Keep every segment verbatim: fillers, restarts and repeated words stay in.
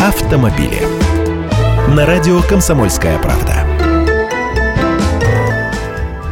Автомобили. На радио «Комсомольская правда».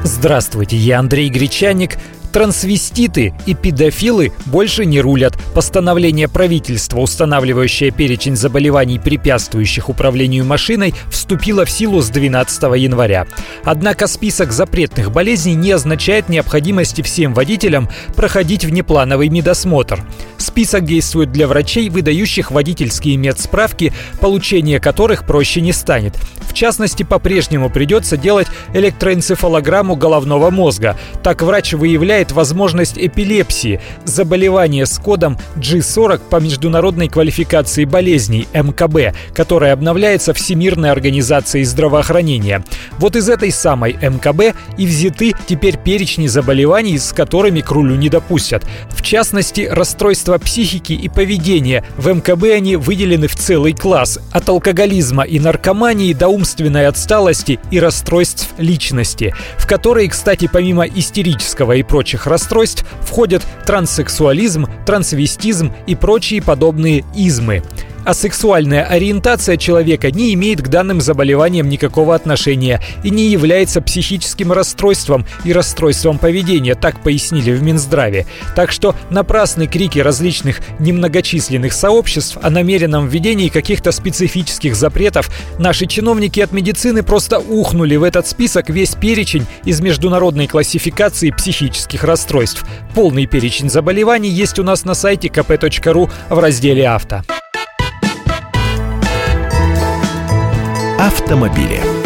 Здравствуйте, я Андрей Гречанник. Трансвеститы и педофилы больше не рулят. Постановление правительства, устанавливающее перечень заболеваний, препятствующих управлению машиной, вступило в силу с двенадцатого января. Однако список запретных болезней не означает необходимости всем водителям проходить внеплановый медосмотр. Список действует для врачей, выдающих водительские медсправки, получение которых проще не станет. В частности, по-прежнему придется делать электроэнцефалограмму головного мозга. Так врач выявляет возможность эпилепсии, заболевания с кодом джи сорок по международной квалификации болезней эм ка бэ, которая обновляется Всемирной организацией здравоохранения. Вот из этой самой эм ка бэ и взяты теперь перечни заболеваний, с которыми к рулю не допустят. В частности, расстройства психики и поведения. В эм ка бэ они выделены в целый класс. От алкоголизма и наркомании до умственной отсталости и расстройств личности, в которые, кстати, помимо истерического и прочих расстройств, входят транссексуализм, трансвестизм и прочие подобные измы. А сексуальная ориентация человека не имеет к данным заболеваниям никакого отношения и не является психическим расстройством и расстройством поведения, так пояснили в Минздраве. Так что напрасны крики различных немногочисленных сообществ о намеренном введении каких-то специфических запретов. Наши чиновники от медицины просто ухнули в этот список весь перечень из международной классификации психических расстройств. Полный перечень заболеваний есть у нас на сайте ка пэ точка ру в разделе «Авто». Автомобили.